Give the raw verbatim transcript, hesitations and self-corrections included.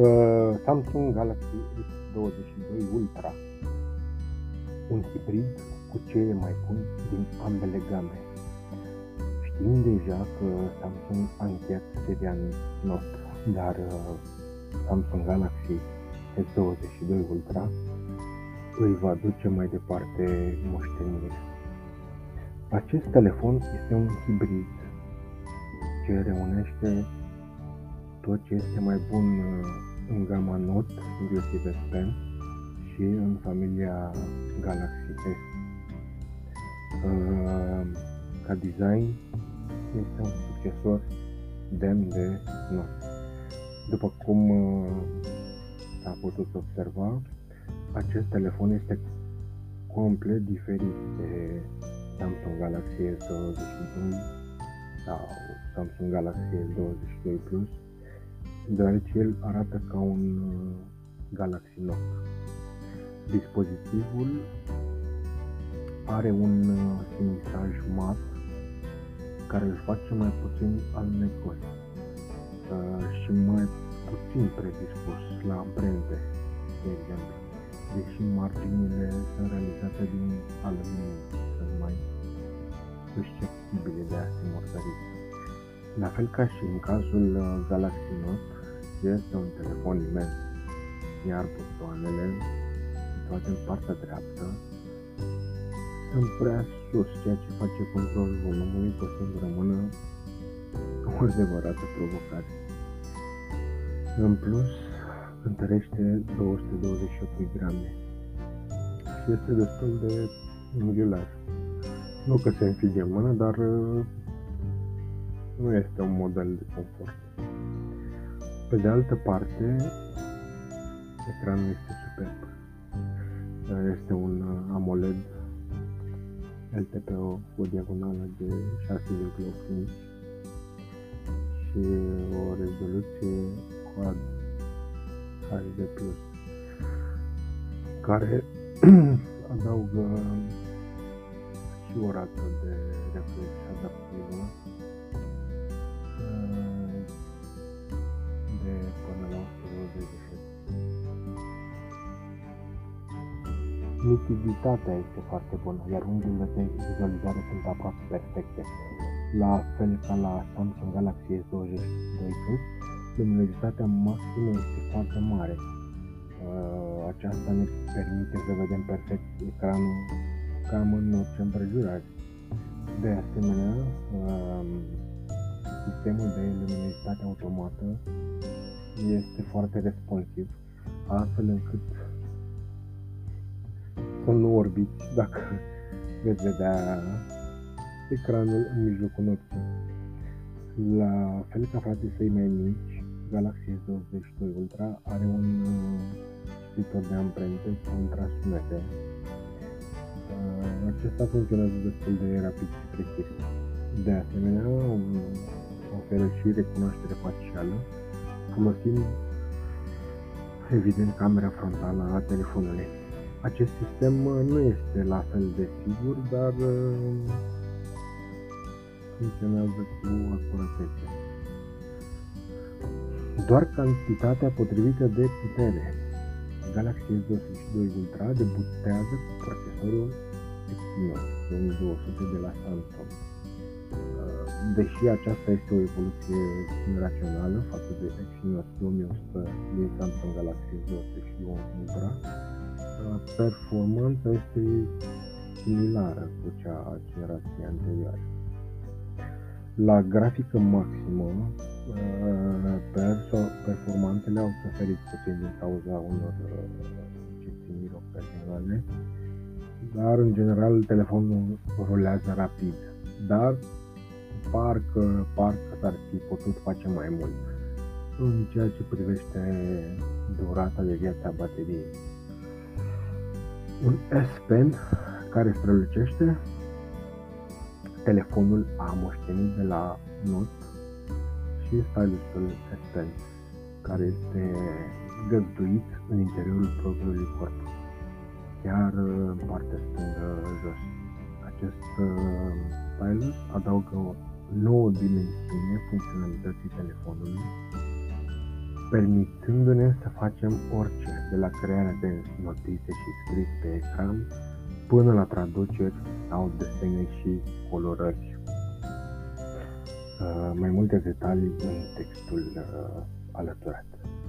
uh, Samsung Galaxy S douăzeci și doi Ultra, un hibrid cu cele mai bune din ambele game. Știm deja că Samsung a încheiat seria Note, dar uh, Samsung Galaxy S douăzeci și doi Ultra îi va duce mai departe moștenirea. Acest telefon este un hibrid ce reunește tot ce este mai bun în gama Note, inclusiv S Pen, și în familia Galaxy S. Ca design este un succesor demn de Note. După cum s-a putut observa, acest telefon este complet diferit de Samsung Galaxy S douăzeci și doi sau Samsung Galaxy S douăzeci și doi Plus, deoarece el arată ca un Galaxy Note. Dispozitivul are un finisaj mat care îl face mai puțin alunecos și mai puțin predispus la amprente, de exemplu, deși marginile sunt realizate din aluminiu, sunt mai susceptibile de a fi murdărit. La fel ca și în cazul Galaxy Note, este un telefon imens, iar butoanele situate în partea dreaptă sunt prea sus, ceea ce face controlul volumului putând rămână o adevărată provocare. În plus, întărește două sute douăzeci și opt de grame și este destul de angular. Nu că se înfige în mână, dar nu este un model de confort. Pe de altă parte, ecranul este superb. Este un AMOLED L T P O cu o diagonală de șase virgulă opt inci și o rezoluție Quad H D plus, care adaugă și o rată de reflecție adaptivă de până la o sută douăzeci de herți. Nitiditatea este foarte bună, iar unghiurile de vizualizare sunt aproape perfecte. La fel ca la Samsung Galaxy S douăzeci și doi Plus, luminozitatea maximă este foarte mare. Aceasta ne permite să vedem perfect ecranul cam în orice împrejurare. De asemenea, sistemul de luminozitate automată este foarte responsiv, astfel încât să nu orbiți dacă veți vedea ecranul în mijlocul nopții. La fel ca frații săi mai mici, Galaxy S douăzeci și doi Ultra are un cititor de amprente cu ultrasunete. Acesta funcționează destul de rapid și precis. De asemenea, oferă și recunoaștere facială, folosind evident camera frontală a telefonului. Acest sistem nu este la fel de sigur, dar funcționează cu acuratețe. Doar cantitatea potrivită de putere. Galaxy S douăzeci și doi Ultra debutează cu procesorul Exynos două sute de la Samsung. Deși aceasta este o evoluție generațională față de Exynos două mii o sută din Samsung Galaxy S douăzeci și doi Ultra, performanța este similară cu cea a generației anterioare. La grafică maximă, performanțele au suferit puțin din cauza unor excepții ocazionale, dar în general telefonul rulează rapid, dar parcă, parcă s-ar fi putut face mai mult în ceea ce privește durata de viață a bateriei. Un S Pen care strălucește. Telefonul a moștenit de la Note și stylusul S Pen, care este găzduit în interiorul propriului corp, chiar în partea stângă jos. Acest stylus adaugă o nouă dimensiune funcționalității telefonului permitându-ne să facem orice, de la crearea de notițe și scris pe ecran, până la traduceri sau desene și colorări. Uh, mai multe detalii în textul uh, alăturat.